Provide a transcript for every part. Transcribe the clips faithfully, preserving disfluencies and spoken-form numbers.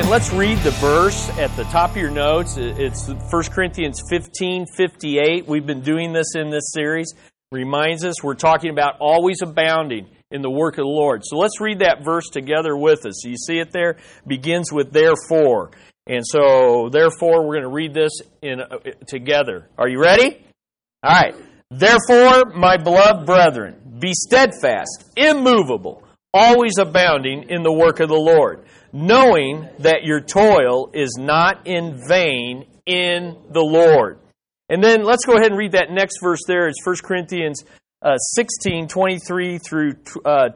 and let's read the verse at the top of your notes. It's First Corinthians fifteen fifty-eight. We've been doing this in this series. Reminds us we're talking about always abounding in the work of the Lord. So let's read that verse together with us. You see it there? Begins with therefore. And so, therefore, we're going to read this in uh, together. Are you ready? All right. Therefore, my beloved brethren, be steadfast, immovable, always abounding in the work of the Lord, knowing that your toil is not in vain in the Lord. And then let's go ahead and read that next verse there. It's First Corinthians uh, sixteen, twenty-three through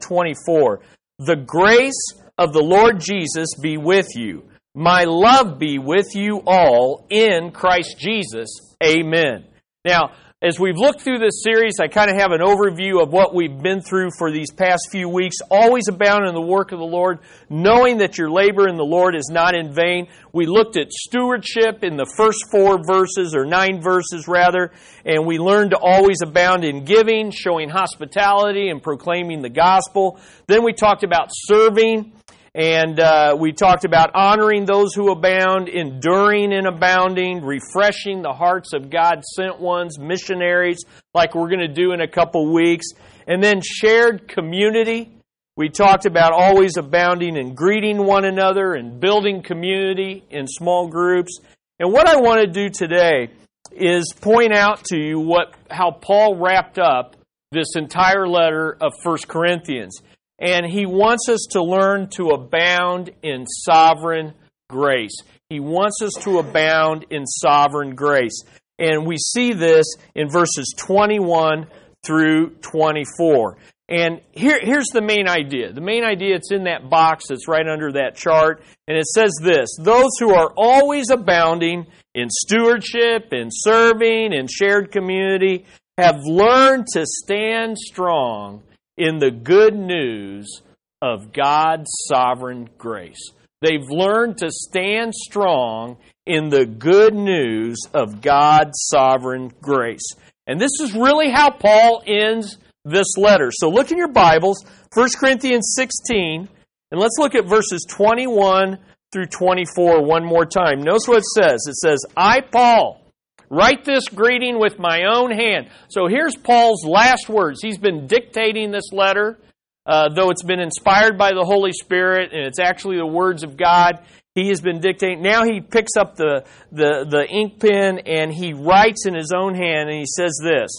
twenty-four. The grace of the Lord Jesus be with you. My love be with you all in Christ Jesus. Amen. Now, as we've looked through this series, I kind of have an overview of what we've been through for these past few weeks. Always abound in the work of the Lord, knowing that your labor in the Lord is not in vain. We looked at stewardship in the first four verses, or nine verses rather, and we learned to always abound in giving, showing hospitality, and proclaiming the gospel. Then we talked about serving. And uh, we talked about honoring those who abound, enduring and abounding, refreshing the hearts of God sent ones, missionaries, like we're going to do in a couple weeks. And then shared community. We talked about always abounding and greeting one another and building community in small groups. And what I want to do today is point out to you what how Paul wrapped up this entire letter of First Corinthians. And he wants us to learn to abound in sovereign grace. He wants us to abound in sovereign grace. And we see this in verses twenty-one through twenty-four. And here, here's the main idea. The main idea, it's in that box that's right under that chart. And it says this: those who are always abounding in stewardship, in serving, in shared community, have learned to stand strong in the good news of God's sovereign grace. They've learned to stand strong in the good news of God's sovereign grace. And this is really how Paul ends this letter. So look in your Bibles, First Corinthians sixteen, and let's look at verses twenty-one through twenty-four one more time. Notice what it says. It says, I, Paul, write this greeting with my own hand. So here's Paul's last words. He's been dictating this letter, uh, though it's been inspired by the Holy Spirit, and it's actually the words of God. He has been dictating. Now he picks up the, the, the ink pen, and he writes in his own hand, and he says this: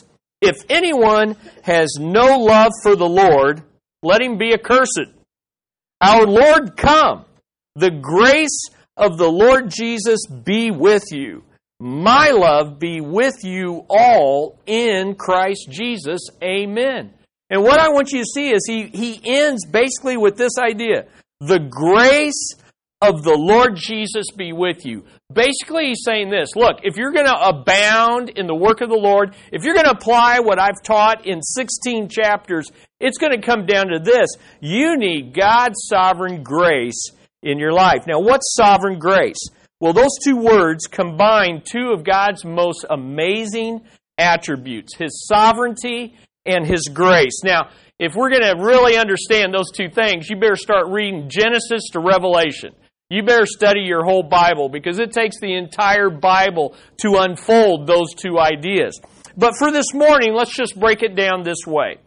if anyone has no love for the Lord, let him be accursed. Our Lord come. The grace of the Lord Jesus be with you. My love be with you all in Christ Jesus. Amen. And what I want you to see is he, he ends basically with this idea: the grace of the Lord Jesus be with you. Basically, he's saying this: look, if you're going to abound in the work of the Lord, if you're going to apply what I've taught in sixteen chapters, it's going to come down to this. You need God's sovereign grace in your life. Now, what's sovereign grace? Well, those two words combine two of God's most amazing attributes, His sovereignty and His grace. Now, if we're going to really understand those two things, you better start reading Genesis to Revelation. You better study your whole Bible, because it takes the entire Bible to unfold those two ideas. But for this morning, let's just break it down this way.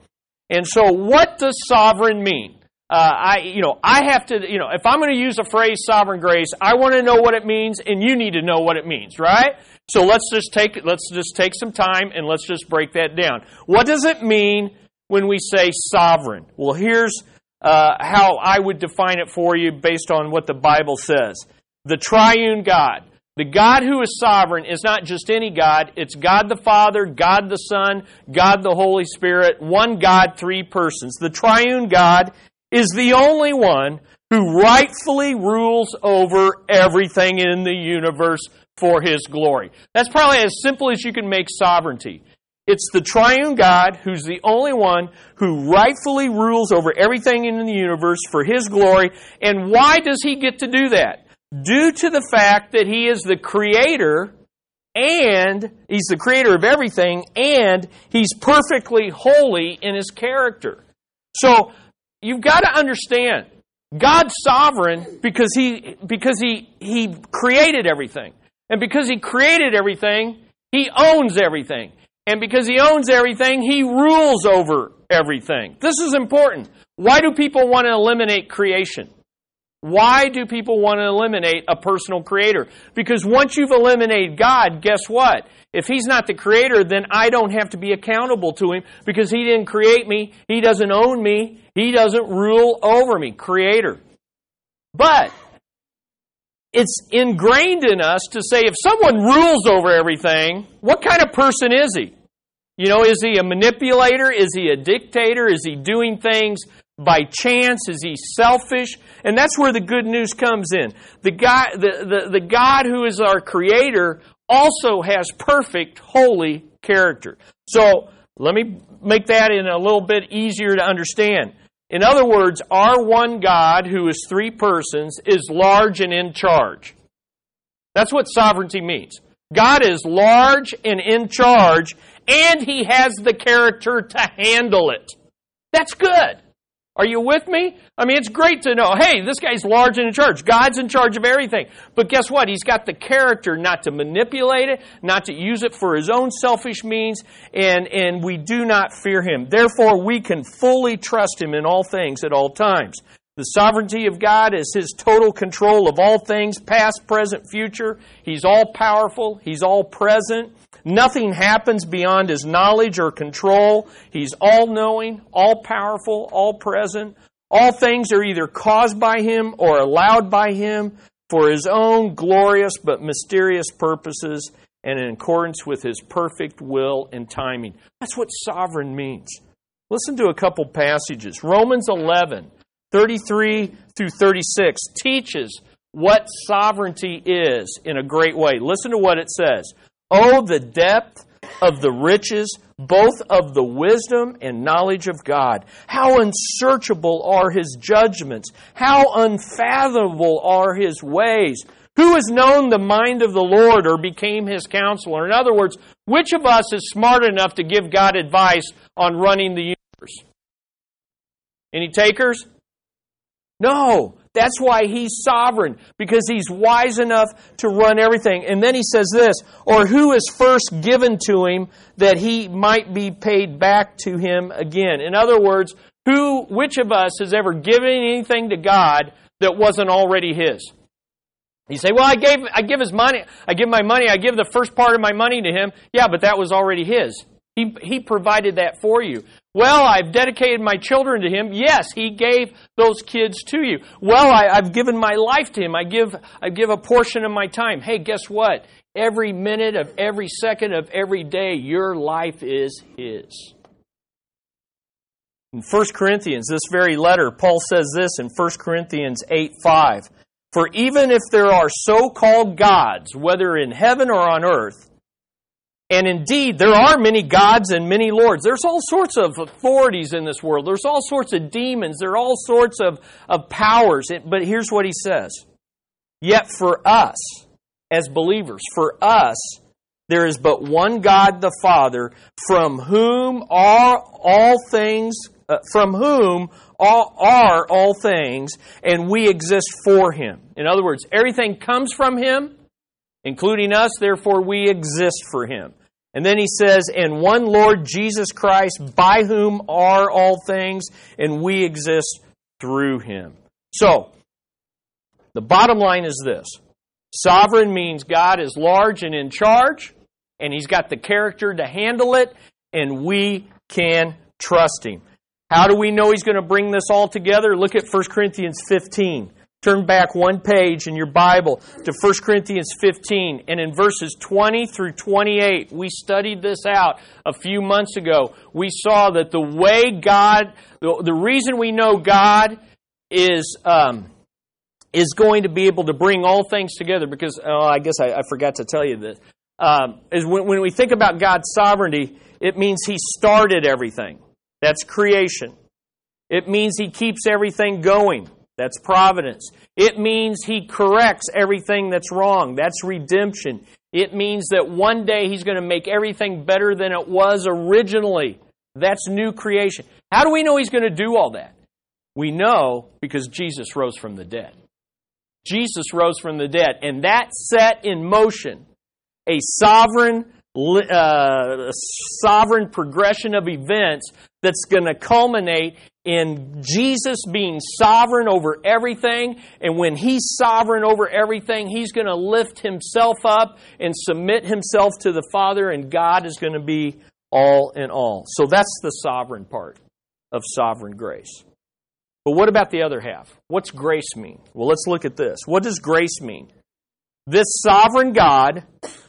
And so, what does sovereign mean? Uh, I, you know, I have to, you know, if I'm going to use a phrase, sovereign grace, I want to know what it means, and you need to know what it means, right? So let's just take, let's just take some time and let's just break that down. What does it mean when we say sovereign? Well, here's uh, how I would define it for you based on what the Bible says. The triune God. The God who is sovereign is not just any God. It's God the Father, God the Son, God the Holy Spirit, one God, three persons. The triune God is the only one who rightfully rules over everything in the universe for His glory. That's probably as simple as you can make sovereignty. It's the triune God who's the only one who rightfully rules over everything in the universe for His glory. And why does He get to do that? Due to the fact that He is the Creator, and He's the Creator of everything, and He's perfectly holy in His character. So, you've got to understand, God's sovereign because he because he he created everything. And because he created everything, he owns everything. And because he owns everything, he rules over everything. This is important. Why do people want to eliminate creation? Why do people want to eliminate a personal creator? Because once you've eliminated God, guess what? If he's not the creator, then I don't have to be accountable to him because he didn't create me, he doesn't own me, he doesn't rule over me. Creator. But it's ingrained in us to say if someone rules over everything, what kind of person is he? You know, is he a manipulator? Is he a dictator? Is he doing things by chance? Is he selfish? And that's where the good news comes in. The God, the, the, the God who is our creator also has perfect, holy character. So let me make that in a little bit easier to understand. In other words, our one God, who is three persons, is large and in charge. That's what sovereignty means. God is large and in charge, and he has the character to handle it. That's good. Are you with me? I mean, it's great to know, hey, this guy's large and in charge. God's in charge of everything. But guess what? He's got the character not to manipulate it, not to use it for his own selfish means, and, and we do not fear him. Therefore, we can fully trust him in all things at all times. The sovereignty of God is his total control of all things, past, present, future. He's all-powerful. He's all-present. Nothing happens beyond his knowledge or control. He's all-knowing, all-powerful, all-present. All things are either caused by him or allowed by him for his own glorious but mysterious purposes and in accordance with his perfect will and timing. That's what sovereign means. Listen to a couple passages. Romans eleven. thirty-three through thirty-six teaches what sovereignty is in a great way. Listen to what it says. Oh, the depth of the riches, both of the wisdom and knowledge of God. How unsearchable are his judgments. How unfathomable are his ways. Who has known the mind of the Lord or became his counselor? In other words, which of us is smart enough to give God advice on running the universe? Any takers? No, that's why he's sovereign, because he's wise enough to run everything. And then he says this, or who is first given to him that he might be paid back to him again. In other words, who, which of us has ever given anything to God that wasn't already his? You say, well, I gave, I give his money, I give my money, I give the first part of my money to him. Yeah, but that was already his. He, he provided that for you. Well, I've dedicated my children to him. Yes, he gave those kids to you. Well, I, I've given my life to him. I give, I give a portion of my time. Hey, guess what? Every minute of every second of every day, your life is his. In First Corinthians, this very letter, Paul says this in First Corinthians eight five. For even if there are so-called gods, whether in heaven or on earth, and indeed, there are many gods and many lords. There's all sorts of authorities in this world. There's all sorts of demons. There are all sorts of, of powers. But here's what he says. Yet for us, as believers, for us, there is but one God, the Father, from whom are all things, uh, from whom all, are all things, and we exist for him. In other words, everything comes from him, including us, therefore we exist for him. And then he says, and one Lord Jesus Christ, by whom are all things, and we exist through him. So, the bottom line is this. Sovereign means God is large and in charge, and he's got the character to handle it, and we can trust him. How do we know he's going to bring this all together? Look at First Corinthians fifteen. Turn back one page in your Bible to First Corinthians fifteen, and in verses twenty through twenty-eight, we studied this out a few months ago. We saw that the way God, the, the reason we know God is um, is going to be able to bring all things together, because, oh, I guess I, I forgot to tell you this, um, is when, when we think about God's sovereignty, it means he started everything. That's creation. It means he keeps everything going. That's providence. It means he corrects everything that's wrong. That's redemption. It means that one day he's going to make everything better than it was originally. That's new creation. How do we know he's going to do all that? We know because Jesus rose from the dead. Jesus rose from the dead, and that set in motion a sovereign, uh, sovereign progression of events that's going to culminate in Jesus being sovereign over everything. And when He's sovereign over everything, He's going to lift Himself up and submit Himself to the Father, and God is going to be all in all. So that's the sovereign part of sovereign grace. But what about the other half? What's grace mean? Well, let's look at this. What does grace mean? This sovereign God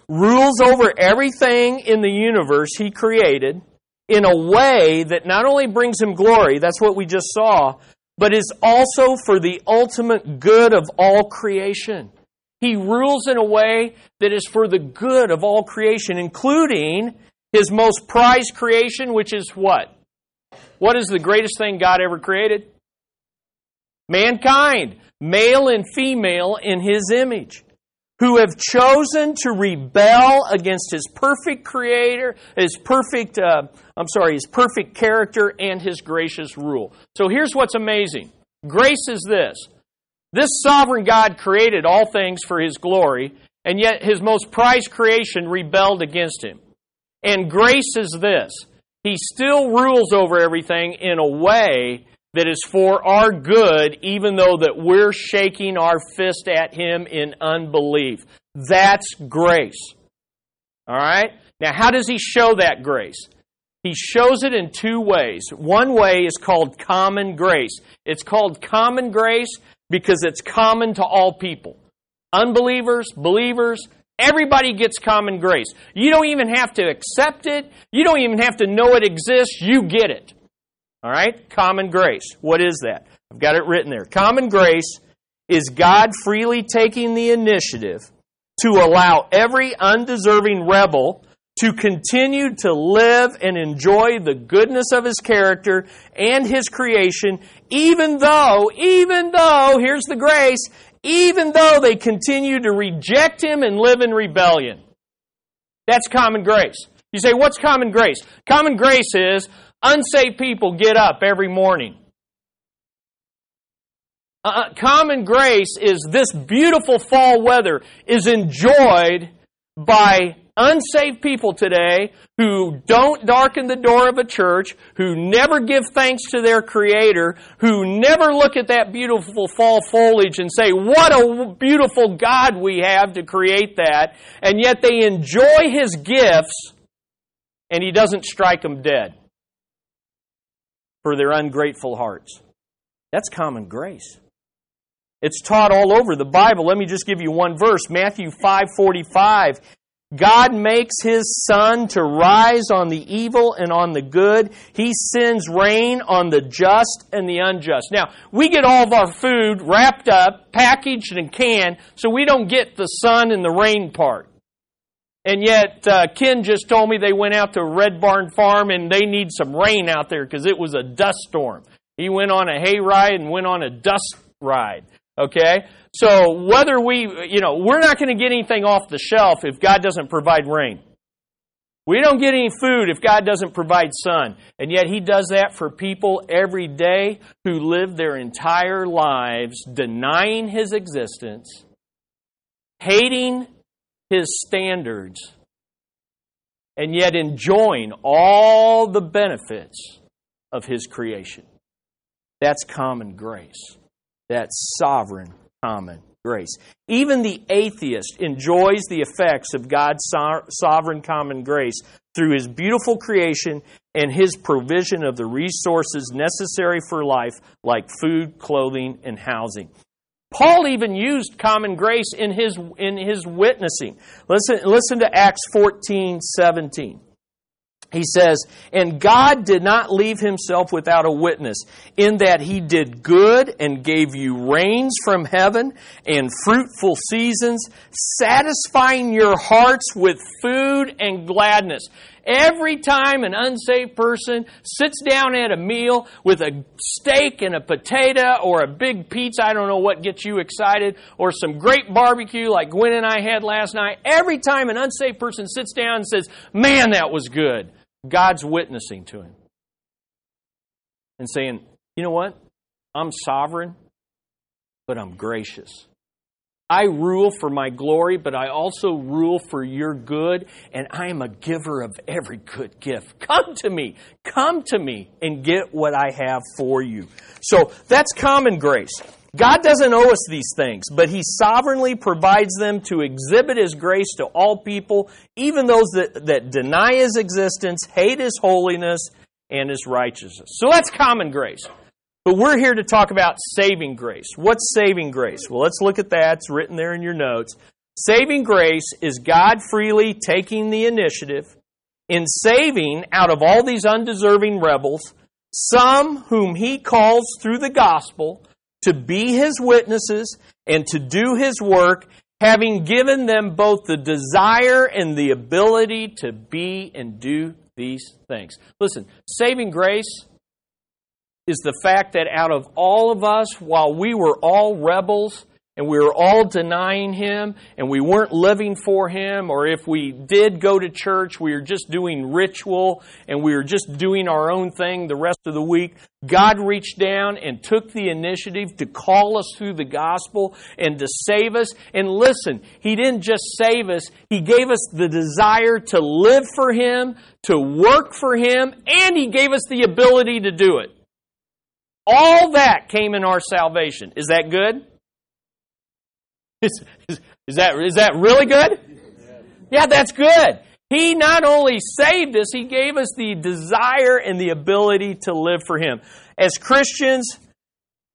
rules over everything in the universe He created in a way that not only brings Him glory, that's what we just saw, but is also for the ultimate good of all creation. He rules in a way that is for the good of all creation, including His most prized creation, which is what? What is the greatest thing God ever created? Mankind, male and female in His image, who have chosen to rebel against His perfect creator, His perfect, uh, I'm sorry, His perfect character and His gracious rule. So here's what's amazing. Grace is this. This sovereign God created all things for His glory, and yet His most prized creation rebelled against Him. And grace is this. He still rules over everything in a way that is for our good, even though that we're shaking our fist at Him in unbelief. That's grace. All right? Now, how does He show that grace? He shows it in two ways. One way is called common grace. It's called common grace because it's common to all people. Unbelievers, believers, everybody gets common grace. You don't even have to accept it. You don't even have to know it exists. You get it. All right? Common grace. What is that? I've got it written there. Common grace is God freely taking the initiative to allow every undeserving rebel to continue to live and enjoy the goodness of His character and His creation, even though, even though, here's the grace, even though they continue to reject Him and live in rebellion. That's common grace. You say, what's common grace? Common grace is unsaved people get up every morning. Uh, common grace is this beautiful fall weather is enjoyed by unsaved people today who don't darken the door of a church, who never give thanks to their Creator, who never look at that beautiful fall foliage and say, what a beautiful God we have to create that, and yet they enjoy His gifts, and He doesn't strike them dead for their ungrateful hearts. That's common grace. It's taught all over the Bible. Let me just give you one verse, Matthew five forty-five. God makes His sun to rise on the evil and on the good. He sends rain on the just and the unjust. Now, we get all of our food wrapped up, packaged and canned, so we don't get the sun and the rain part. And yet, uh, Ken just told me they went out to Red Barn Farm and they need some rain out there because it was a dust storm. He went on a hay ride and went on a dust ride. Okay? So whether we, you know, we're not going to get anything off the shelf if God doesn't provide rain. We don't get any food if God doesn't provide sun. And yet He does that for people every day who live their entire lives denying His existence, hating His standards, and yet enjoying all the benefits of His creation. That's common grace. That's sovereign common grace. Even the atheist enjoys the effects of God's so- sovereign common grace through His beautiful creation and His provision of the resources necessary for life, like food, clothing, and housing. Paul even used common grace in his in his witnessing. Listen, listen to Acts fourteen seventeen. He says, "And God did not leave Himself without a witness, in that He did good and gave you rains from heaven and fruitful seasons, satisfying your hearts with food and gladness." Every time an unsaved person sits down at a meal with a steak and a potato or a big pizza, I don't know what gets you excited, or some great barbecue like Gwen and I had last night, every time an unsaved person sits down and says, man, that was good, God's witnessing to him and saying, you know what? I'm sovereign, but I'm gracious. I rule for my glory, but I also rule for your good, and I am a giver of every good gift. Come to me, come to me, and get what I have for you. So that's common grace. God doesn't owe us these things, but He sovereignly provides them to exhibit His grace to all people, even those that, that deny His existence, hate His holiness, and His righteousness. So that's common grace. But we're here to talk about saving grace. What's saving grace? Well, let's look at that. It's written there in your notes. Saving grace is God freely taking the initiative in saving out of all these undeserving rebels, some whom He calls through the gospel to be His witnesses and to do His work, having given them both the desire and the ability to be and do these things. Listen, saving grace is the fact that out of all of us, while we were all rebels and we were all denying Him and we weren't living for Him, or if we did go to church, we were just doing ritual and we were just doing our own thing the rest of the week, God reached down and took the initiative to call us through the gospel and to save us. And listen, He didn't just save us. He gave us the desire to live for Him, to work for Him, and He gave us the ability to do it. All that came in our salvation. Is that good? Is, is, is, that, is that really good? Yeah, that's good. He not only saved us, He gave us the desire and the ability to live for Him. As Christians,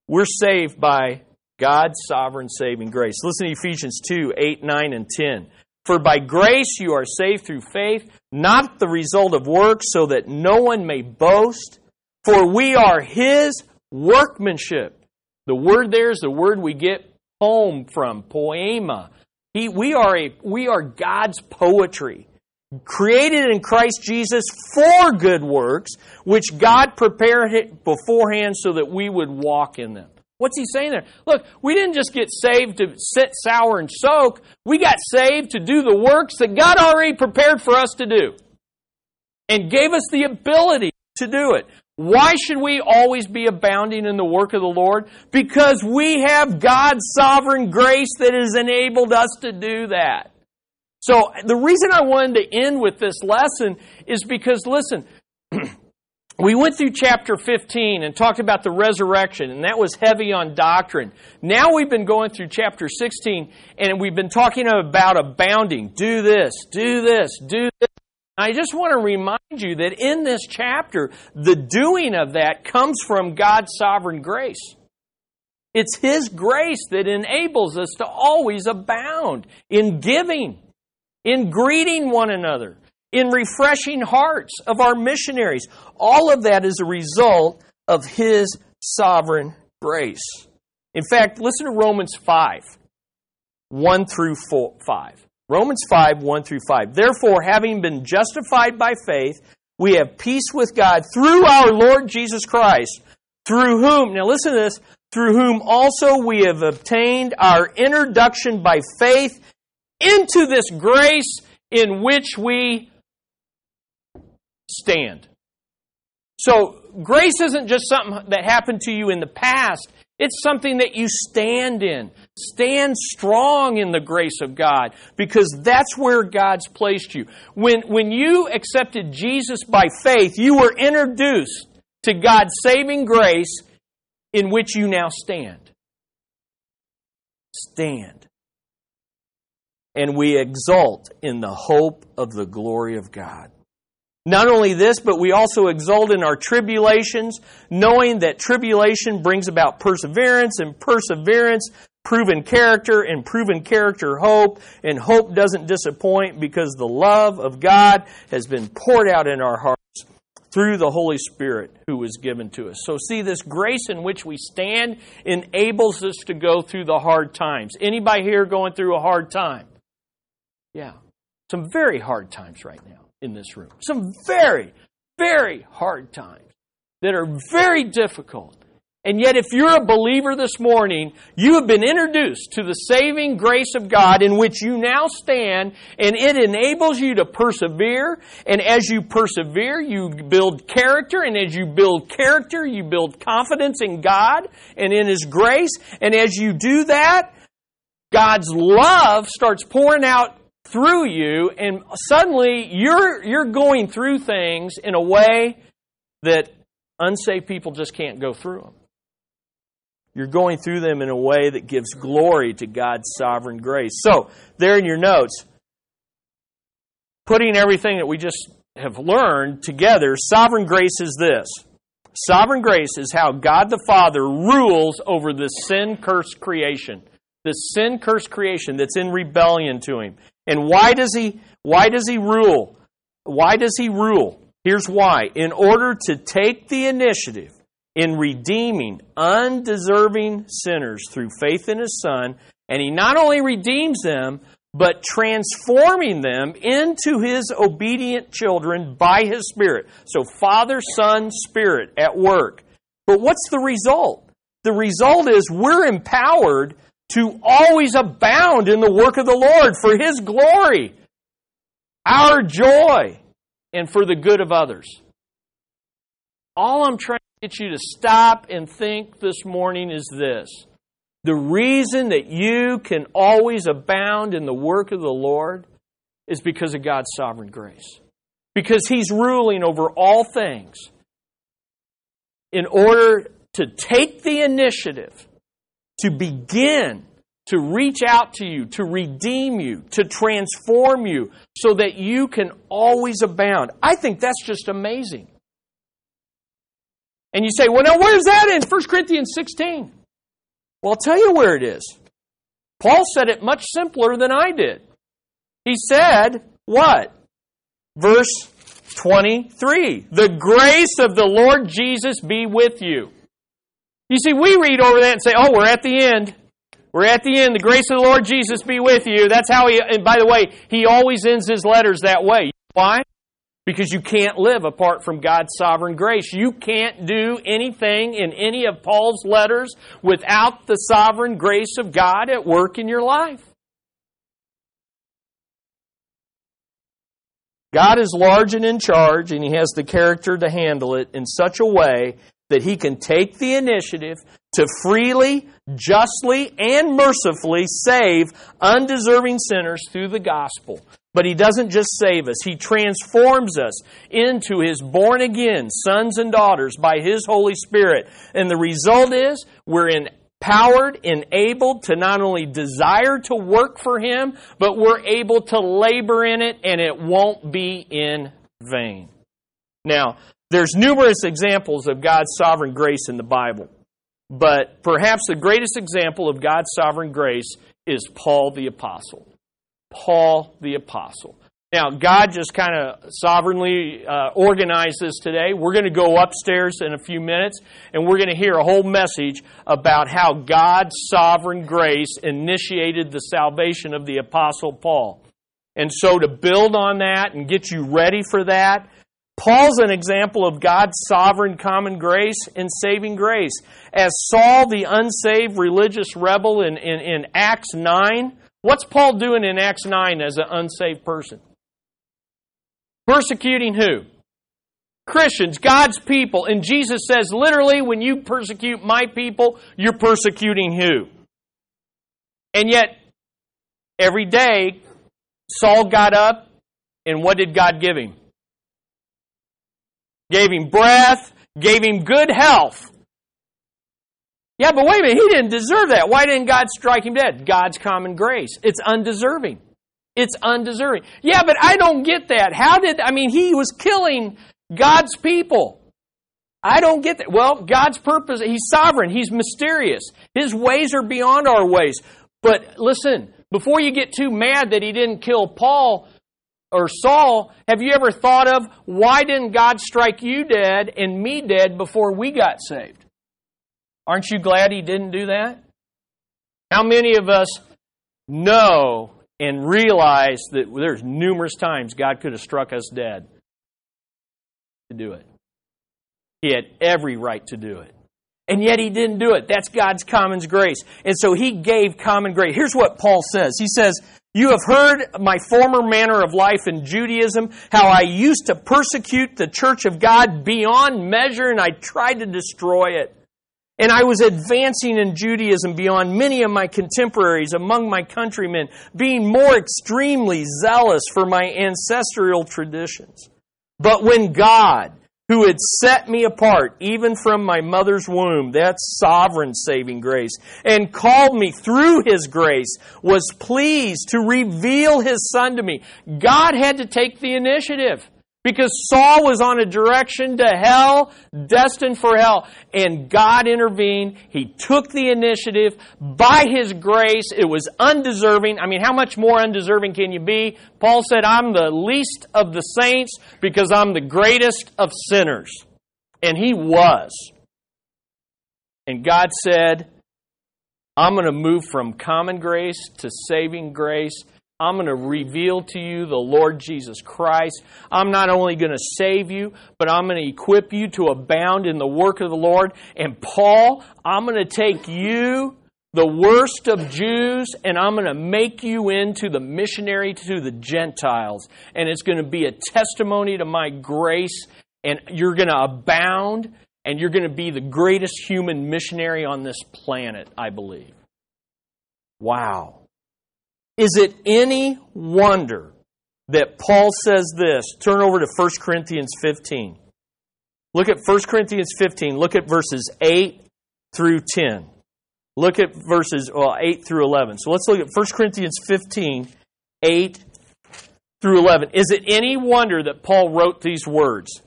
we're saved by God's sovereign saving grace. Listen to Ephesians two, eight, nine, and ten. For by grace you are saved through faith, not the result of works, so that no one may boast. For we are His workmanship. The word there is the word we get poem from, poema. He, we are a, we are God's poetry, created in Christ Jesus for good works, which God prepared beforehand so that we would walk in them. What's He saying there? Look, we didn't just get saved to sit sour and soak. We got saved to do the works that God already prepared for us to do and gave us the ability to do it. Why should we always be abounding in the work of the Lord? Because we have God's sovereign grace that has enabled us to do that. So the reason I wanted to end with this lesson is because, listen, we went through chapter fifteen and talked about the resurrection, and that was heavy on doctrine. Now we've been going through chapter sixteen, and we've been talking about abounding. Do this, do this, do this. I just want to remind you that in this chapter, the doing of that comes from God's sovereign grace. It's His grace that enables us to always abound in giving, in greeting one another, in refreshing hearts of our missionaries. All of that is a result of His sovereign grace. In fact, listen to Romans five, one through five. Romans five, one through five. Therefore, having been justified by faith, we have peace with God through our Lord Jesus Christ, through whom, now listen to this, through whom also we have obtained our introduction by faith into this grace in which we stand. So, grace isn't just something that happened to you in the past. It's something that you stand in. Stand strong in the grace of God, because that's where God's placed you. When, when you accepted Jesus by faith, you were introduced to God's saving grace in which you now stand. Stand. And we exult in the hope of the glory of God. Not only this, but we also exult in our tribulations, knowing that tribulation brings about perseverance, and perseverance, proven character, and proven character, hope. And hope doesn't disappoint, because the love of God has been poured out in our hearts through the Holy Spirit who was given to us. So see, this grace in which we stand enables us to go through the hard times. Anybody here going through a hard time? Yeah, some very hard times right now. In this room. Some very, very hard times that are very difficult. And yet, if you're a believer this morning, you have been introduced to the saving grace of God in which you now stand, and it enables you to persevere. And as you persevere, you build character. And as you build character, you build confidence in God and in His grace. And as you do that, God's love starts pouring out through you, and suddenly you're, you're going through things in a way that unsaved people just can't go through them. You're going through them in a way that gives glory to God's sovereign grace. So, there in your notes, putting everything that we just have learned together, sovereign grace is this. Sovereign grace is how God the Father rules over this sin-cursed creation. This sin-cursed creation that's in rebellion to Him. And why does He, why does He rule? Why does He rule? Here's why. In order to take the initiative in redeeming undeserving sinners through faith in His Son, and He not only redeems them, but transforming them into His obedient children by His Spirit. So Father, Son, Spirit at work. But what's the result? The result is we're empowered to always abound in the work of the Lord for His glory, our joy, and for the good of others. All I'm trying to get you to stop and think this morning is this. The reason that you can always abound in the work of the Lord is because of God's sovereign grace. Because He's ruling over all things in order to take the initiative to begin to reach out to you, to redeem you, to transform you, so that you can always abound. I think that's just amazing. And you say, well, now where's that in First Corinthians sixteen? Well, I'll tell you where it is. Paul said it much simpler than I did. He said, what? Verse twenty-three. The grace of the Lord Jesus be with you. You see, we read over that and say, oh, we're at the end. We're at the end. The grace of the Lord Jesus be with you. That's how he, and by the way, he always ends his letters that way. Why? Because you can't live apart from God's sovereign grace. You can't do anything in any of Paul's letters without the sovereign grace of God at work in your life. God is large and in charge, and He has the character to handle it in such a way that He can take the initiative to freely, justly, and mercifully save undeserving sinners through the gospel. But He doesn't just save us. He transforms us into His born-again sons and daughters by His Holy Spirit. And the result is we're empowered, enabled to not only desire to work for Him, but we're able to labor in it, and it won't be in vain. Now, there's numerous examples of God's sovereign grace in the Bible, but perhaps the greatest example of God's sovereign grace is Paul the Apostle. Paul the Apostle. Now, God just kind of sovereignly uh, organized this today. We're going to go upstairs in a few minutes, and we're going to hear a whole message about how God's sovereign grace initiated the salvation of the Apostle Paul. And so to build on that and get you ready for that, Paul's an example of God's sovereign common grace and saving grace. As Saul, the unsaved religious rebel in, in, in Acts nine, what's Paul doing in Acts nine as an unsaved person? Persecuting who? Christians, God's people. And Jesus says, literally, when you persecute my people, you're persecuting who? And yet, every day, Saul got up, and what did God give him? Gave him breath, gave him good health. Yeah, but wait a minute, he didn't deserve that. Why didn't God strike him dead? God's common grace. It's undeserving. It's undeserving. Yeah, but I don't get that. How did, I mean, he was killing God's people. I don't get that. Well, God's purpose, He's sovereign. He's mysterious. His ways are beyond our ways. But listen, before you get too mad that He didn't kill Paul, or Saul, have you ever thought of, why didn't God strike you dead and me dead before we got saved? Aren't you glad He didn't do that? How many of us know and realize that there's numerous times God could have struck us dead to do it? He had every right to do it. And yet he didn't do it. That's God's common grace. And so he gave common grace. Here's what Paul says. He says, "You have heard my former manner of life in Judaism, how I used to persecute the church of God beyond measure, and I tried to destroy it. And I was advancing in Judaism beyond many of my contemporaries among my countrymen, being more extremely zealous for my ancestral traditions. But when God, who had set me apart even from my mother's womb," that's sovereign saving grace, "and called me through His grace, was pleased to reveal His Son to me." God had to take the initiative, because Saul was on a direction to hell, destined for hell. And God intervened. He took the initiative by His grace. It was undeserving. I mean, how much more undeserving can you be? Paul said, "I'm the least of the saints because I'm the greatest of sinners." And he was. And God said, "I'm going to move from common grace to saving grace. I'm going to reveal to you the Lord Jesus Christ. I'm not only going to save you, but I'm going to equip you to abound in the work of the Lord. And Paul, I'm going to take you, the worst of Jews, and I'm going to make you into the missionary to the Gentiles. And it's going to be a testimony to my grace, and you're going to abound, and you're going to be the greatest human missionary on this planet, I believe." Wow. Is it any wonder that Paul says this? Turn over to First Corinthians fifteen. Look at First Corinthians fifteen. Look at verses eight through ten. Look at verses well, eight through eleven. So let's look at First Corinthians fifteen, eight through eleven. Is it any wonder that Paul wrote these words?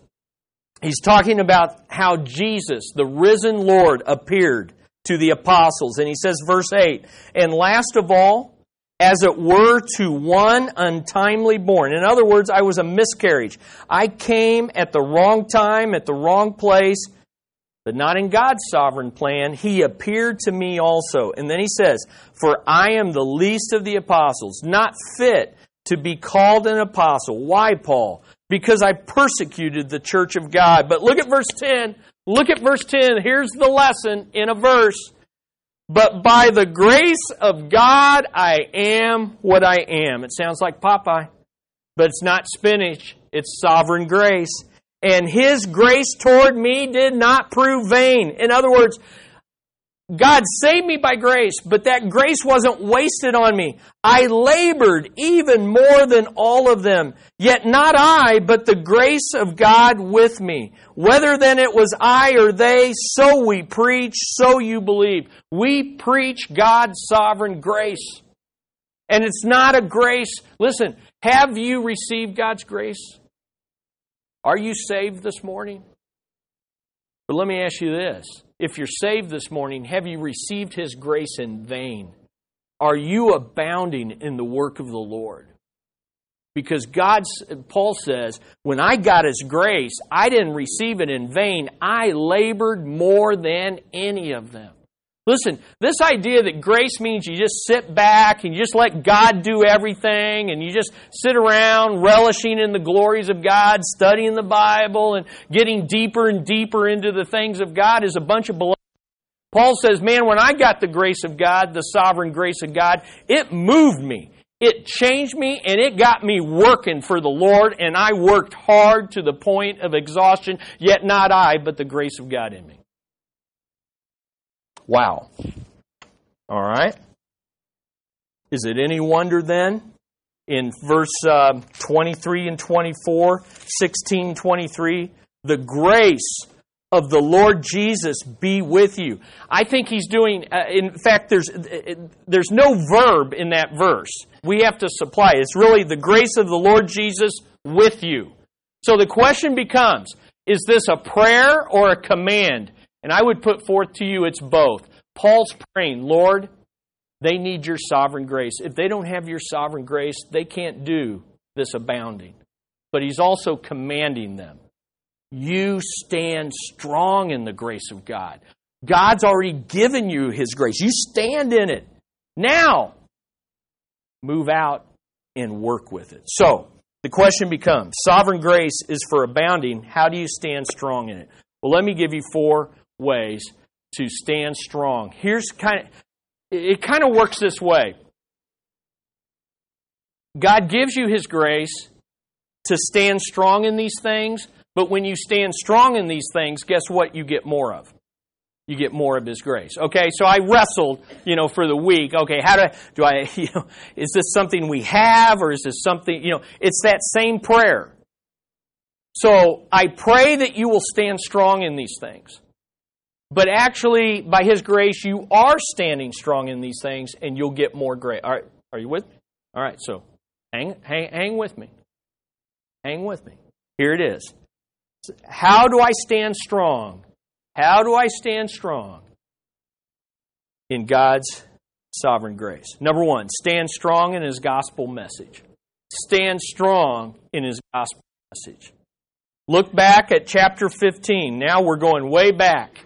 He's talking about how Jesus, the risen Lord, appeared to the apostles. And he says, verse eight, "And last of all, as it were to one untimely born." In other words, I was a miscarriage. I came at the wrong time, at the wrong place, but not in God's sovereign plan. "He appeared to me also." And then he says, "For I am the least of the apostles, not fit to be called an apostle." Why, Paul? "Because I persecuted the church of God." But look at verse ten. Look at verse ten. Here's the lesson in a verse. "But by the grace of God, I am what I am." It sounds like Popeye, but it's not spinach. It's sovereign grace. "And His grace toward me did not prove vain." In other words, God saved me by grace, but that grace wasn't wasted on me. "I labored even more than all of them, yet not I, but the grace of God with me. Whether then it was I or they, so we preach, so you believe." We preach God's sovereign grace. And it's not a grace. Listen, have you received God's grace? Are you saved this morning? But let me ask you this. If you're saved this morning, have you received His grace in vain? Are you abounding in the work of the Lord? Because God's, Paul says, when I got His grace, I didn't receive it in vain. I labored more than any of them. Listen, this idea that grace means you just sit back and you just let God do everything and you just sit around relishing in the glories of God, studying the Bible and getting deeper and deeper into the things of God is a bunch of baloney. Paul says, man, when I got the grace of God, the sovereign grace of God, it moved me. It changed me, and it got me working for the Lord, and I worked hard to the point of exhaustion, yet not I, but the grace of God in me. Wow. All right. Is it any wonder then, in verse uh, twenty-three and twenty-four, sixteen twenty-three, "The grace of the Lord Jesus be with you." I think he's doing, uh, in fact, there's there's no verb in that verse. We have to supply. It's really the grace of the Lord Jesus with you. So the question becomes, is this a prayer or a command? And I would put forth to you, it's both. Paul's praying, Lord, they need your sovereign grace. If they don't have your sovereign grace, they can't do this abounding. But he's also commanding them. You stand strong in the grace of God. God's already given you His grace. You stand in it. Now, move out and work with it. So, the question becomes, sovereign grace is for abounding. How do you stand strong in it? Well, let me give you four ways to stand strong. Here's kind of, it kind of works this way. God gives you His grace to stand strong in these things, but when you stand strong in these things, guess what you get more of? You get more of His grace. Okay, so I wrestled, you know, for the week. Okay, how do I, do I, you know, is this something we have, or is this something, you know, it's that same prayer. So I pray that you will stand strong in these things. But actually, by His grace, you are standing strong in these things, and you'll get more grace. All right, are you with me? All right, so hang, hang, hang with me. Hang with me. Here it is. How do I stand strong? How do I stand strong? In God's sovereign grace. Number one, stand strong in His gospel message. Stand strong in His gospel message. Look back at chapter fifteen. Now we're going way back.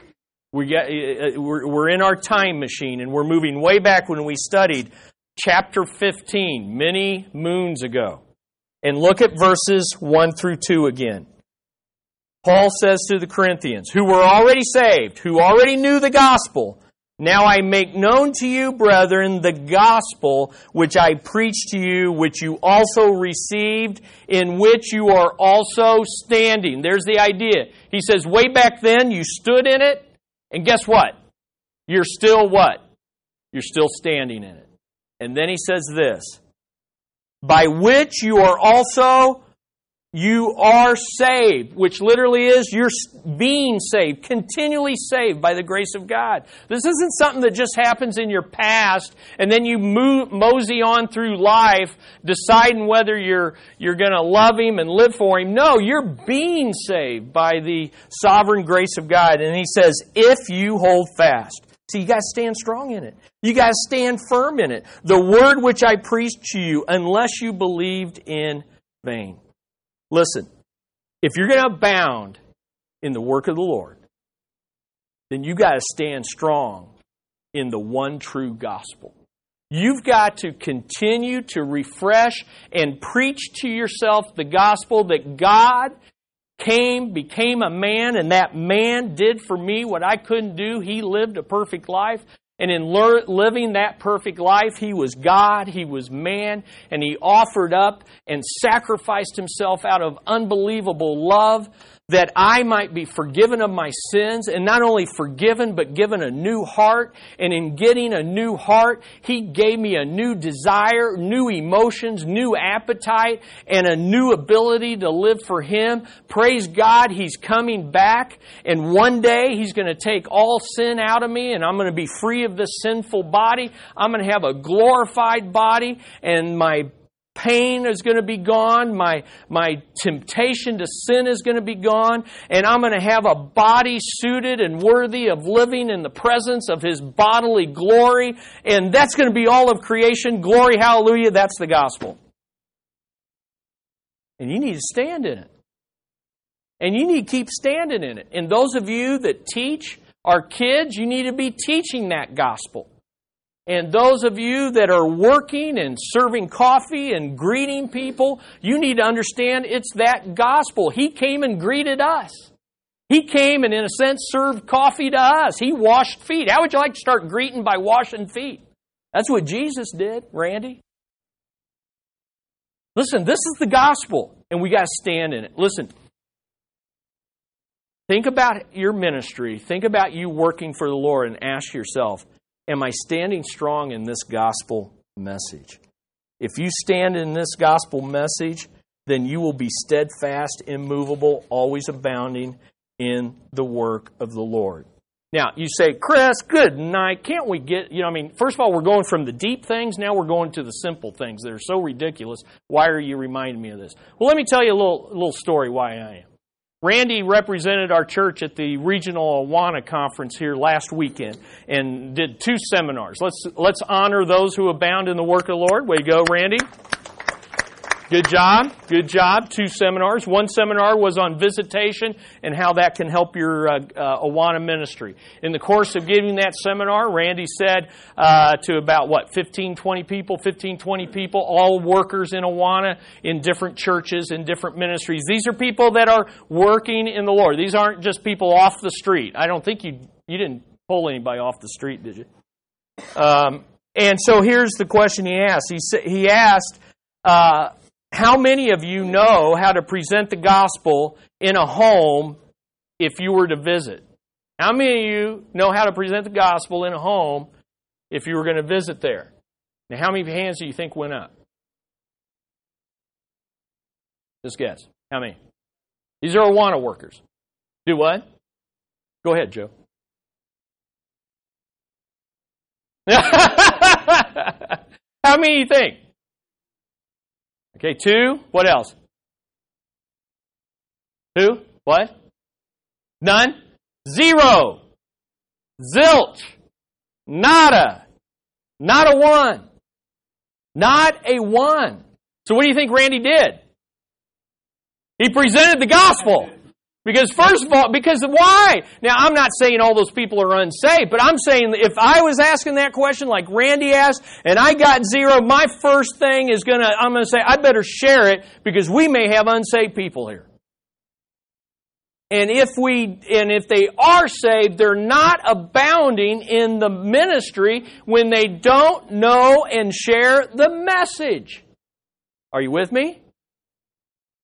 We get, we're in our time machine, and we're moving way back when we studied chapter fifteen many moons ago. And look at verses one through two again. Paul says to the Corinthians, who were already saved, who already knew the gospel, now I make known to you, brethren, the gospel which I preached to you, which you also received, in which you are also standing. There's the idea. He says, way back then, you stood in it, and guess what? You're still what? You're still standing in it. And then he says this, by which you are also You are saved, which literally is you're being saved, continually saved by the grace of God. This isn't something that just happens in your past, and then you move, mosey on through life, deciding whether you're you're going to love Him and live for Him. No, you're being saved by the sovereign grace of God. And He says, if you hold fast. So you got to stand strong in it. You got to stand firm in it. The word which I preached to you, unless you believed in vain. Listen, if you're going to abound in the work of the Lord, then you've got to stand strong in the one true gospel. You've got to continue to refresh and preach to yourself the gospel that God came, became a man, and that man did for me what I couldn't do. He lived a perfect life. And in le- living that perfect life, He was God, He was man, and He offered up and sacrificed Himself out of unbelievable love that I might be forgiven of my sins, and not only forgiven, but given a new heart. And in getting a new heart, He gave me a new desire, new emotions, new appetite, and a new ability to live for Him. Praise God, He's coming back, and one day He's going to take all sin out of me, and I'm going to be free of this sinful body. I'm going to have a glorified body, and my pain is going to be gone. My, my temptation to sin is going to be gone. And I'm going to have a body suited and worthy of living in the presence of His bodily glory. And that's going to be all of creation. Glory, hallelujah, that's the gospel. And you need to stand in it. And you need to keep standing in it. And those of you that teach our kids, you need to be teaching that gospel. And those of you that are working and serving coffee and greeting people, you need to understand it's that gospel. He came and greeted us. He came and, in a sense, served coffee to us. He washed feet. How would you like to start greeting by washing feet? That's what Jesus did, Randy. Listen, this is the gospel, and we got to stand in it. Listen, think about your ministry. Think about you working for the Lord and ask yourself, am I standing strong in this gospel message? If you stand in this gospel message, then you will be steadfast, immovable, always abounding in the work of the Lord. Now, you say, Chris, good night. Can't we get, you know, I mean, first of all, we're going from the deep things. Now we're going to the simple things that are so ridiculous. Why are you reminding me of this? Well, let me tell you a little, little story why I am. Randy represented our church at the regional Awana conference here last weekend and did two seminars. Let's let's honor those who abound in the work of the Lord. Way to go, Randy. Good job. Good job. Two seminars. One seminar was on visitation and how that can help your uh, uh, Awana ministry. In the course of giving that seminar, Randy said uh, to about, what, fifteen, twenty people, fifteen, twenty people, all workers in Awana, in different churches, in different ministries. These are people that are working in the Lord. These aren't just people off the street. I don't think you you didn't pull anybody off the street, did you? Um, and so here's the question he asked. He sa- he asked, uh, how many of you know how to present the gospel in a home if you were to visit? How many of you know how to present the gospel in a home if you were going to visit there? Now, how many hands do you think went up? Just guess. How many? These are Awana workers. Do what? Go ahead, Joe. How many do you think? Okay, two. What else? Two? What? None? Zero. Zilch. Nada. Not a one. Not a one. So what do you think Randy did? He presented the gospel. Because first of all, because why? Now, I'm not saying all those people are unsaved, but I'm saying if I was asking that question like Randy asked and I got zero, my first thing is going to, I'm going to say, I better share it because we may have unsaved people here. And if we, and if they are saved, they're not abounding in the ministry when they don't know and share the message. Are you with me?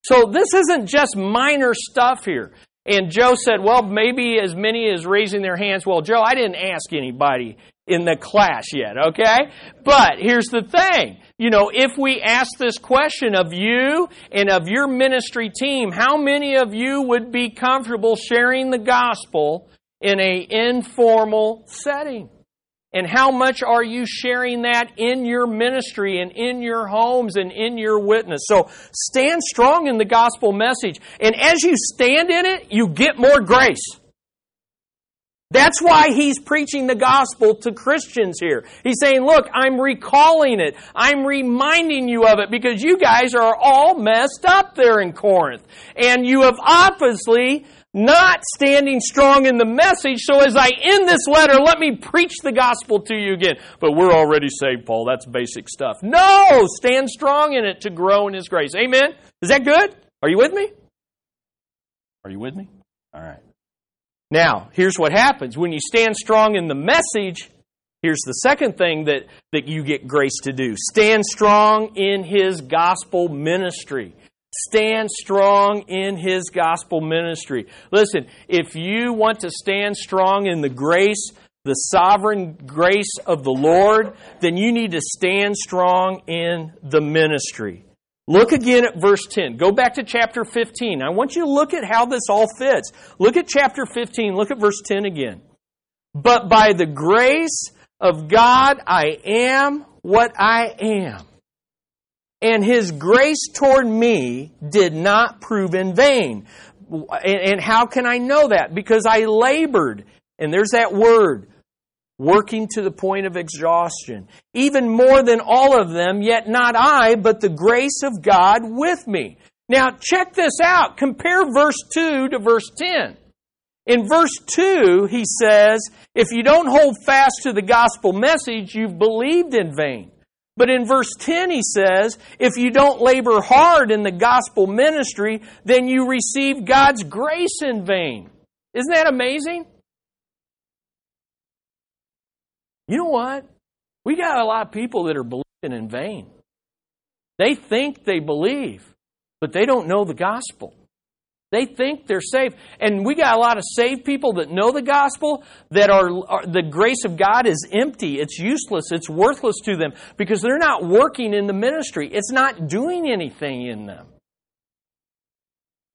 So this isn't just minor stuff here. And Joe said, well, maybe as many as raising their hands. Well, Joe, I didn't ask anybody in the class yet, okay? But here's the thing. You know, if we ask this question of you and of your ministry team, how many of you would be comfortable sharing the gospel in an informal setting? And how much are you sharing that in your ministry and in your homes and in your witness? So stand strong in the gospel message. And as you stand in it, you get more grace. That's why he's preaching the gospel to Christians here. He's saying, look, I'm recalling it. I'm reminding you of it because you guys are all messed up there in Corinth. And you have obviously not standing strong in the message, so as I end this letter, let me preach the gospel to you again. But we're already saved, Paul. That's basic stuff. No! Stand strong in it to grow in His grace. Amen? Is that good? Are you with me? Are you with me? All right. Now, here's what happens. When you stand strong in the message, here's the second thing that, that you get grace to do. Stand strong in His gospel ministry. Stand strong in His gospel ministry. Listen, if you want to stand strong in the grace, the sovereign grace of the Lord, then you need to stand strong in the ministry. Look again at verse ten. Go back to chapter fifteen. I want you to look at how this all fits. Look at chapter fifteen. Look at verse ten again. But by the grace of God, I am what I am. And His grace toward me did not prove in vain. And how can I know that? Because I labored, and there's that word, working to the point of exhaustion. Even more than all of them, yet not I, but the grace of God with me. Now, check this out. Compare verse two to verse ten. In verse two, he says, if you don't hold fast to the gospel message, you've believed in vain. But in verse ten he says, if you don't labor hard in the gospel ministry, then you receive God's grace in vain. Isn't that amazing? You know what? We got a lot of people that are believing in vain. They think they believe, but they don't know the gospel. They think they're saved. And we got a lot of saved people that know the gospel that are, are the grace of God is empty. It's useless. It's worthless to them because they're not working in the ministry. It's not doing anything in them.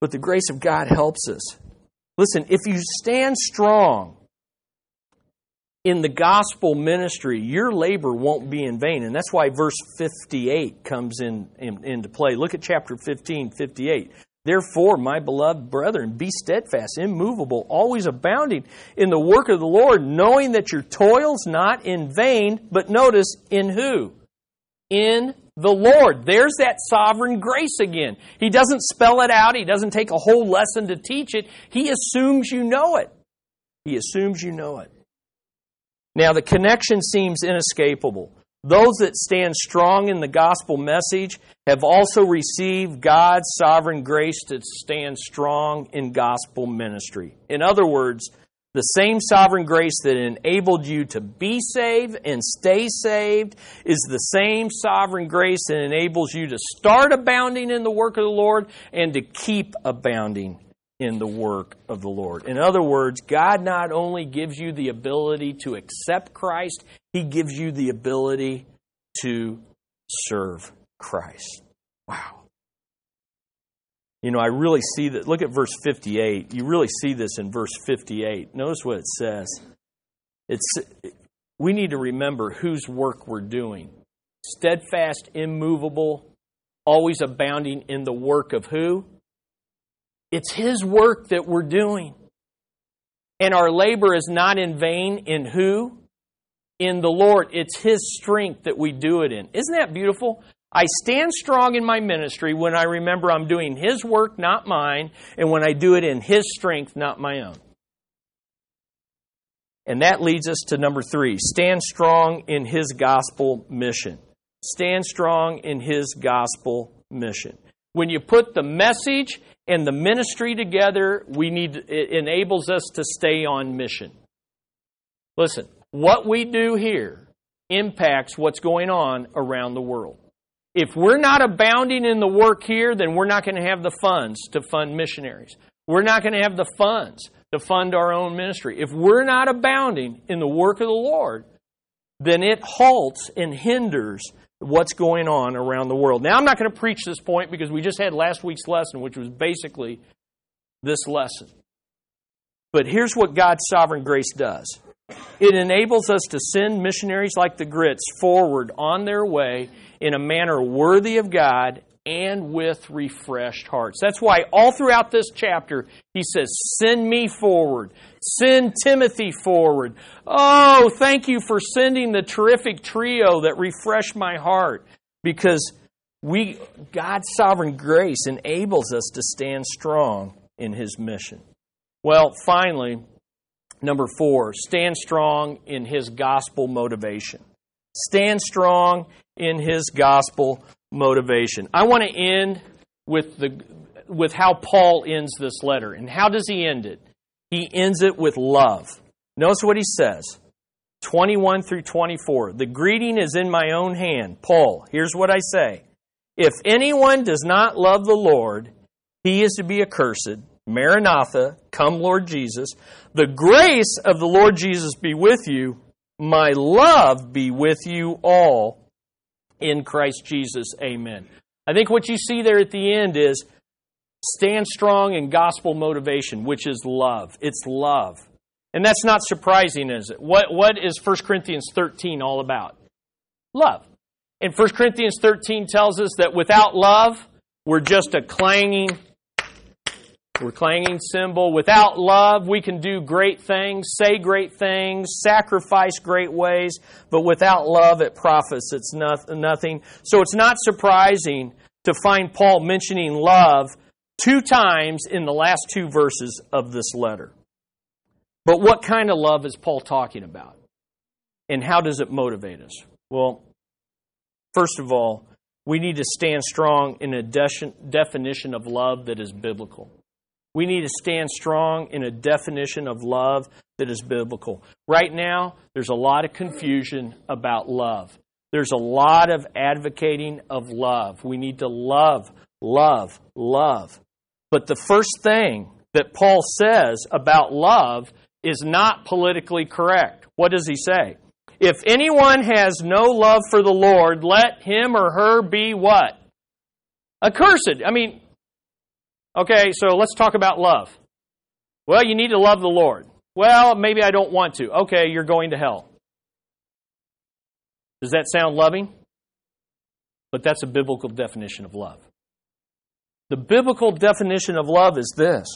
But the grace of God helps us. Listen, if you stand strong in the gospel ministry, your labor won't be in vain. And that's why verse fifty-eight comes in, in, into play. Look at chapter fifteen, fifty-eight. Therefore, my beloved brethren, be steadfast, immovable, always abounding in the work of the Lord, knowing that your toil's not in vain, but notice, in who? In the Lord. There's that sovereign grace again. He doesn't spell it out. He doesn't take a whole lesson to teach it. He assumes you know it. He assumes you know it. Now, the connection seems inescapable. Those that stand strong in the gospel message have also received God's sovereign grace to stand strong in gospel ministry. In other words, The same sovereign grace that enabled you to be saved and stay saved is the same sovereign grace that enables you to start abounding in the work of the Lord and to keep abounding in the work of the Lord. In other words, God not only gives you the ability to accept Christ, He gives you the ability to serve Christ. Wow. You know, I really see that. Look at verse fifty-eight. You really see this in verse fifty-eight. Notice what it says. It's we need to remember whose work we're doing. Steadfast, immovable, always abounding in the work of who? It's His work that we're doing. And our labor is not in vain in who? In the Lord. It's His strength that we do it in. Isn't that beautiful? I stand strong in my ministry when I remember I'm doing His work, not mine, and when I do it in His strength, not my own. And that leads us to number three, stand strong in His gospel mission. Stand strong in His gospel mission. When you put the message and the ministry together, we need it enables us to stay on mission. Listen, what we do here impacts what's going on around the world. If we're not abounding in the work here, then we're not going to have the funds to fund missionaries. We're not going to have the funds to fund our own ministry. If we're not abounding in the work of the Lord, then it halts and hinders what's going on around the world. Now, I'm not going to preach this point because we just had last week's lesson, which was basically this lesson. But here's what God's sovereign grace does. It enables us to send missionaries like the Grits forward on their way in a manner worthy of God and with refreshed hearts. That's why all throughout this chapter, he says, send me forward. Send Timothy forward. Oh, thank you for sending the terrific trio that refreshed my heart. Because we, God's sovereign grace enables us to stand strong in His mission. Well, finally, number four, stand strong in His gospel motivation. Stand strong in His gospel motivation. I want to end with the with how Paul ends this letter. And how does he end it? He ends it with love. Notice what he says, twenty-one through twenty-four. The greeting is in my own hand. Paul, here's what I say. If anyone does not love the Lord, he is to be accursed. Maranatha, come Lord Jesus. The grace of the Lord Jesus be with you. My love be with you all in Christ Jesus. Amen. I think what you see there at the end is stand strong in gospel motivation, which is love. It's love. And that's not surprising, is it? What, what is First Corinthians thirteen all about? Love. And First Corinthians thirteen tells us that without love, we're just a clanging We're clanging cymbal. Without love, we can do great things, say great things, sacrifice great ways, but without love, it profits. It's nothing. So it's not surprising to find Paul mentioning love two times in the last two verses of this letter. But what kind of love is Paul talking about? And how does it motivate us? Well, first of all, we need to stand strong in a definition of love that is biblical. We need to stand strong in a definition of love that is biblical. Right now, there's a lot of confusion about love. There's a lot of advocating of love. We need to love, love, love. But the first thing that Paul says about love is not politically correct. What does he say? If anyone has no love for the Lord, let him or her be what? Accursed. I mean... Okay, so let's talk about love. Well, you need to love the Lord. Well, maybe I don't want to. Okay, you're going to hell. Does that sound loving? But that's a biblical definition of love. The biblical definition of love is this.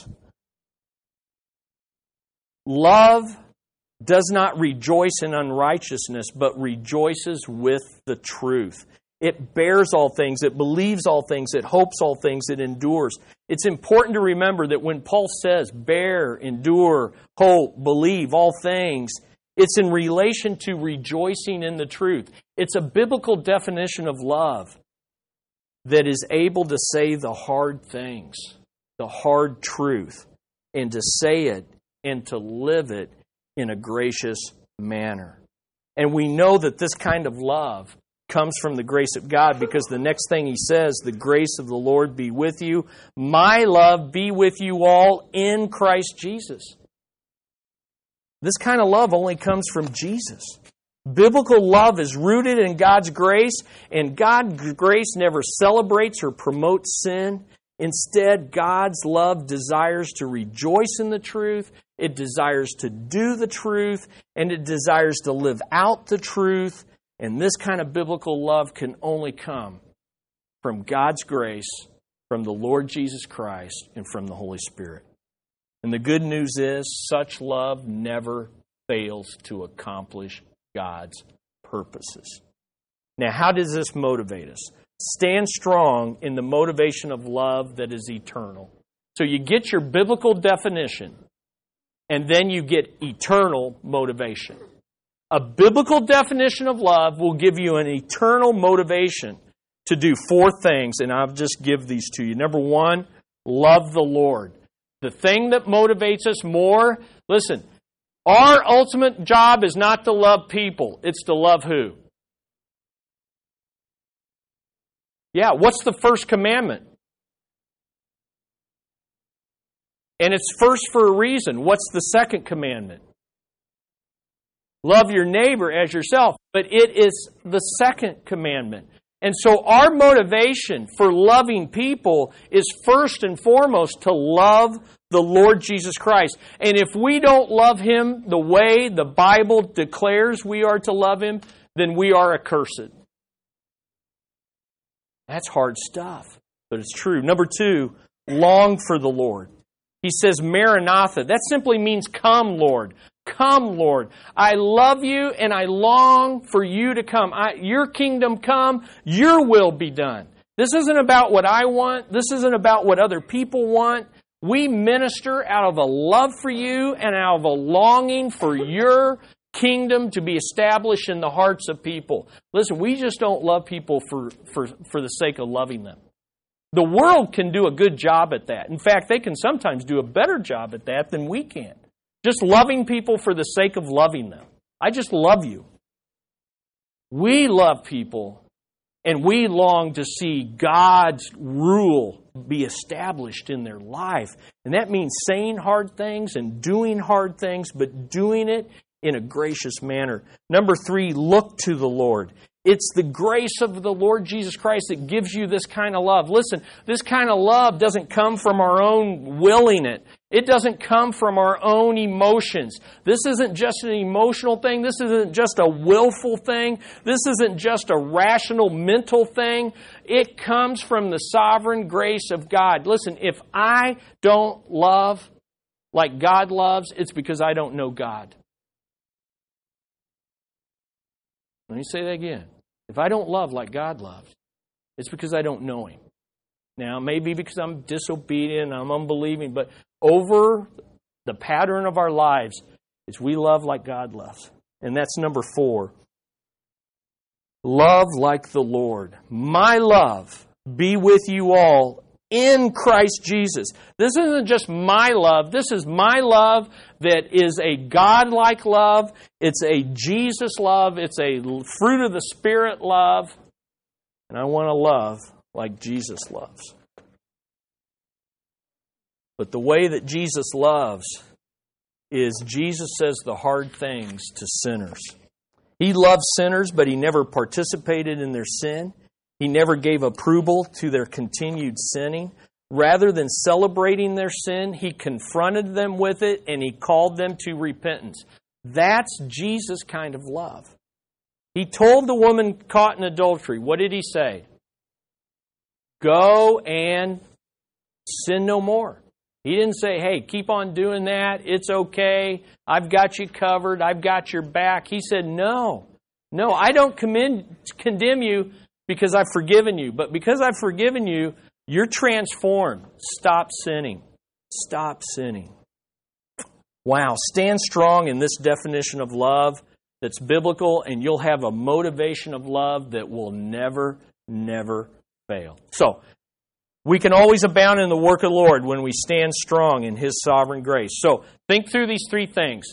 Love does not rejoice in unrighteousness, but rejoices with the truth. It bears all things, it believes all things, it hopes all things, it endures. It's important to remember that when Paul says bear, endure, hope, believe all things, it's in relation to rejoicing in the truth. It's a biblical definition of love that is able to say the hard things, the hard truth, and to say it and to live it in a gracious manner. And we know that this kind of love comes from the grace of God, because the next thing he says, the grace of the Lord be with you. My love be with you all in Christ Jesus. This kind of love only comes from Jesus. Biblical love is rooted in God's grace, and God's grace never celebrates or promotes sin. Instead, God's love desires to rejoice in the truth, it desires to do the truth, and it desires to live out the truth. And this kind of biblical love can only come from God's grace, from the Lord Jesus Christ, and from the Holy Spirit. And the good news is, such love never fails to accomplish God's purposes. Now, how does this motivate us? Stand strong in the motivation of love that is eternal. So you get your biblical definition, and then you get eternal motivation. A biblical definition of love will give you an eternal motivation to do four things, and I'll just give these to you. Number one, love the Lord. The thing that motivates us more, listen, our ultimate job is not to love people. It's to love who? Yeah, what's the first commandment? And it's first for a reason. What's the second commandment? Love your neighbor as yourself. But it is the second commandment. And so our motivation for loving people is first and foremost to love the Lord Jesus Christ. And if we don't love Him the way the Bible declares we are to love Him, then we are accursed. That's hard stuff, but it's true. Number two, long for the Lord. He says, Maranatha. That simply means, come, Lord. Come, Lord. I love you and I long for you to come. I, your kingdom come, your will be done. This isn't about what I want. This isn't about what other people want. We minister out of a love for you and out of a longing for your kingdom to be established in the hearts of people. Listen, we just don't love people for, for, for the sake of loving them. The world can do a good job at that. In fact, they can sometimes do a better job at that than we can. Just loving people for the sake of loving them. I just love you. We love people, and we long to see God's rule be established in their life. And that means saying hard things and doing hard things, but doing it in a gracious manner. Number three, look to the Lord. It's the grace of the Lord Jesus Christ that gives you this kind of love. Listen, this kind of love doesn't come from our own willing it. It doesn't come from our own emotions. This isn't just an emotional thing. This isn't just a willful thing. This isn't just a rational mental thing. It comes from the sovereign grace of God. Listen, if I don't love like God loves, it's because I don't know God. Let me say that again. If I don't love like God loves, it's because I don't know Him. Now, maybe because I'm disobedient, I'm unbelieving, but over the pattern of our lives is we love like God loves. And that's number four. Love like the Lord. My love be with you all in Christ Jesus. This isn't just my love. This is my love that is a God-like love. It's a Jesus love. It's a fruit of the Spirit love. And I want to love like Jesus loves. But the way that Jesus loves is Jesus says the hard things to sinners. He loved sinners, but He never participated in their sin. He never gave approval to their continued sinning. Rather than celebrating their sin, He confronted them with it and He called them to repentance. That's Jesus' kind of love. He told the woman caught in adultery, what did He say? Go and sin no more. He didn't say, hey, keep on doing that. It's okay. I've got you covered. I've got your back. He said, no, no, I don't commend, condemn you because I've forgiven you. But because I've forgiven you, you're transformed. Stop sinning. Stop sinning. Wow. Stand strong in this definition of love that's biblical, and you'll have a motivation of love that will never, never fail. So, We can always abound in the work of the Lord when we stand strong in His sovereign grace. So think through these three things.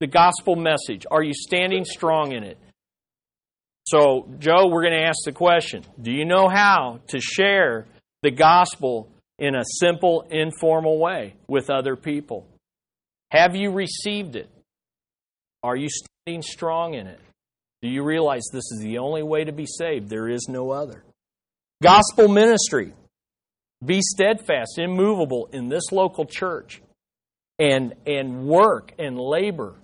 The gospel message. Are you standing strong in it? So, Joe, we're going to ask the question, do you know how to share the gospel in a simple, informal way with other people? Have you received it? Are you standing strong in it? Do you realize this is the only way to be saved? There is no other. Gospel ministry. Be steadfast, immovable in this local church and, and work and labor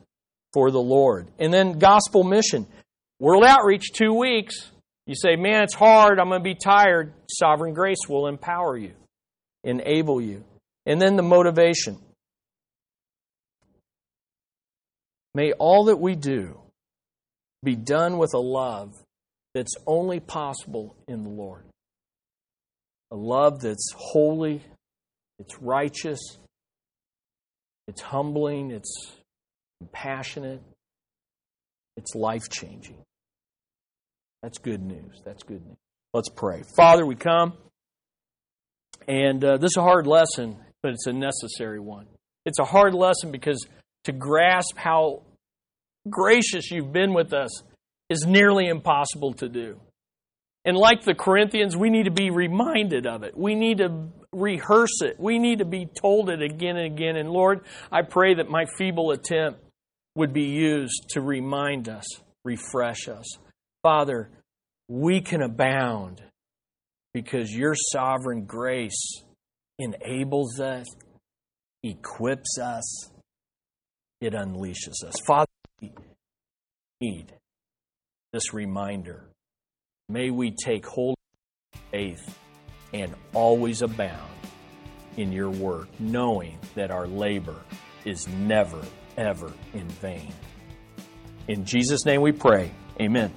for the Lord. And then gospel mission. World outreach, two weeks. You say, man, it's hard. I'm going to be tired. Sovereign grace will empower you, enable you. And then the motivation. May all that we do be done with a love that's only possible in the Lord. A love that's holy, it's righteous, it's humbling, it's compassionate, it's life-changing. That's good news. That's good news. Let's pray. Father, we come, and uh, this is a hard lesson, but it's a necessary one. It's a hard lesson because to grasp how gracious you've been with us is nearly impossible to do. And like the Corinthians, we need to be reminded of it. We need to rehearse it. We need to be told it again and again. And Lord, I pray that my feeble attempt would be used to remind us, refresh us. Father, we can abound because your sovereign grace enables us, equips us, it unleashes us. Father, we need this reminder. May we take hold of faith and always abound in your work, knowing that our labor is never, ever in vain. In Jesus' name we pray. Amen.